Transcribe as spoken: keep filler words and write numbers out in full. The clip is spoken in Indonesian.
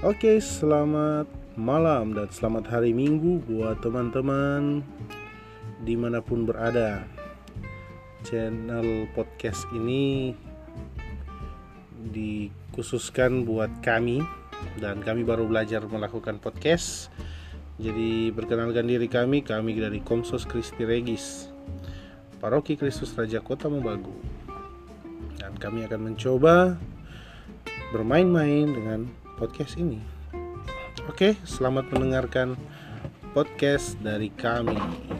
Oke, selamat malam dan selamat hari Minggu buat teman-teman dimanapun berada. Channel podcast ini dikhususkan buat kami, dan kami baru belajar melakukan podcast. Jadi perkenalkan diri kami, kami dari Komsos Christi Regis, Paroki Kristus Raja Kota Mubagu. Dan kami akan mencoba bermain-main dengan podcast ini. Oke, selamat mendengarkan podcast dari kami.